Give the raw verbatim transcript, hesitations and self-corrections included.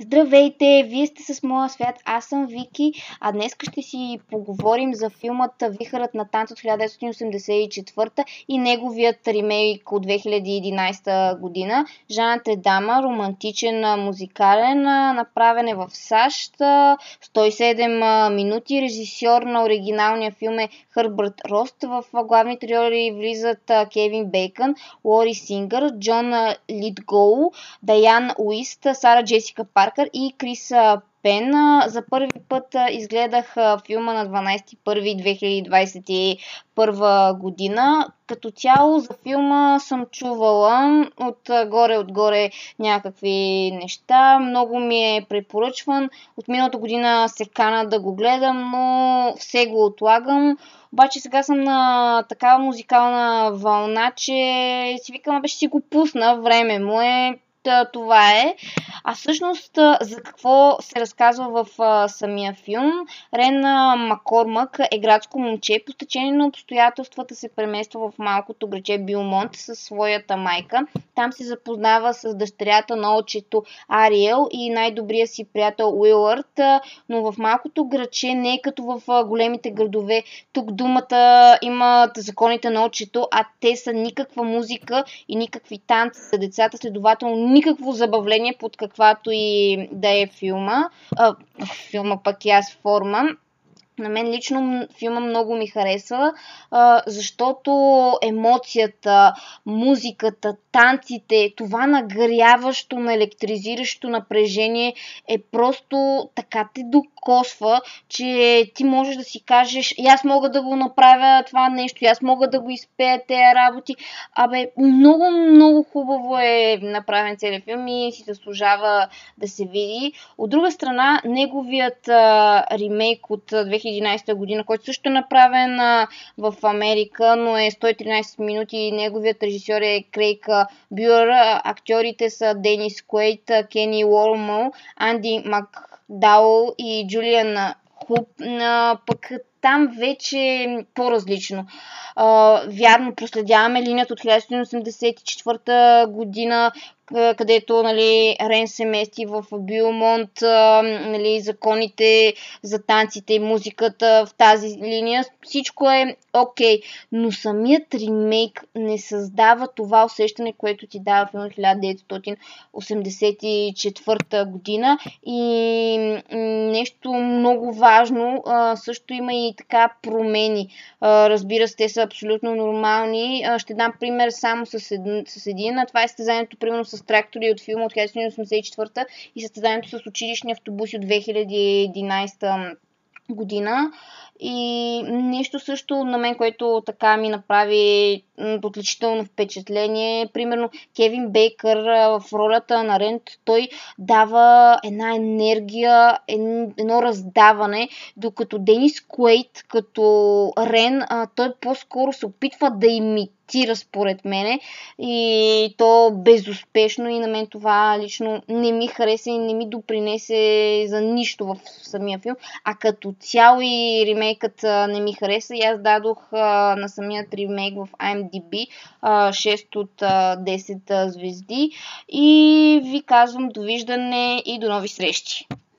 Здравейте, вие сте с Моя свят, аз съм Вики, а днес ще си поговорим за филмът Вихърът на танца от хиляда деветстотин осемдесет и четвърта и неговият ремейк от две хиляди и единадесета година. Жанрът е драма, романтичен, музикален, направен е в САЩ, сто и седем минути. Режисьор на оригиналния филм е Хърбърт Рост. В главните роли влизат Кевин Бейкън, Лори Сингър, Джон Литгоу, Даян Уист, Сара Джесика Паркър и Криса Пена. За първи път изгледах филма на дванадесети първи две хиляди двадесет и първа година. Като цяло за филма съм чувала отгоре-отгоре някакви неща. Много ми е препоръчван. От миналата година се кана да го гледам, но все го отлагам. Обаче сега съм на такава музикална вълна, че си викам, беше си го пусна, време му е. Това е. А всъщност за какво се разказва в а, самия филм? Рен Маккормък е градско момче, по стечение на обстоятелствата се премества в малкото граче Билмонт със своята майка. Там се запознава с дъщерята на отчето Ариел и най-добрия си приятел Уилърд, но в малкото граче не е като в а, големите градове. Тук думата имат законите на отчето, а те са никаква музика и никакви танци за децата, следователно никакво забавление под каквато и да е филма. А, филма пък и аз форма. На мен лично филма много ми харесва, защото емоцията, музиката, танците, това нагряващо, на електризиращо напрежение е просто така те докосва, че ти можеш да си кажеш, аз мога да го направя това нещо, аз мога да го изпея тези работи. Абе, много, много хубаво е направен целият филм и си заслужава да се види. От друга страна, неговият а, ремейк от две хиляди и единадесета година, който също е направен а, в Америка, но е сто и тринадесет минути. Неговият режисьор е Крейг Бюър. Актьорите са Денис Куейт, Кенни Уолмо, Анди Макдаул и Джулиан Хуп. А, пък там вече е по-различно. А, вярно, проследяваме линията от хиляда деветстотин осемдесет и четвърта година, където нали, Рен се мести в Билмонт, нали, законите за танците и музиката в тази линия. Всичко е окей, okay, но самият ремейк не създава това усещане, което ти дава филм от хиляда деветстотин осемдесет и четвърта година. И нещо много важно, също има и така промени. Разбира се, те са абсолютно нормални. Ще дам пример само с един. Това е състезанието, примерно, с трактори от филма от хиляда деветстотин осемдесет и четвърта и състезанието с училищни автобуси от две хиляди и единадесета година. И нещо също на мен, което така ми направи отличително впечатление. Примерно Кевин Бейкър в ролята на Рент, той дава една енергия, едно раздаване, докато Денис Куейт като Рен, той по-скоро се опитва да имитира според мене и то безуспешно, и на мен това лично не ми хареса и не ми допринесе за нищо в самия филм, а като цяло и ремейкът не ми хареса и аз дадох а, на самият ремейк в IMDb а, шест от десет звезди и ви казвам довиждане и до нови срещи!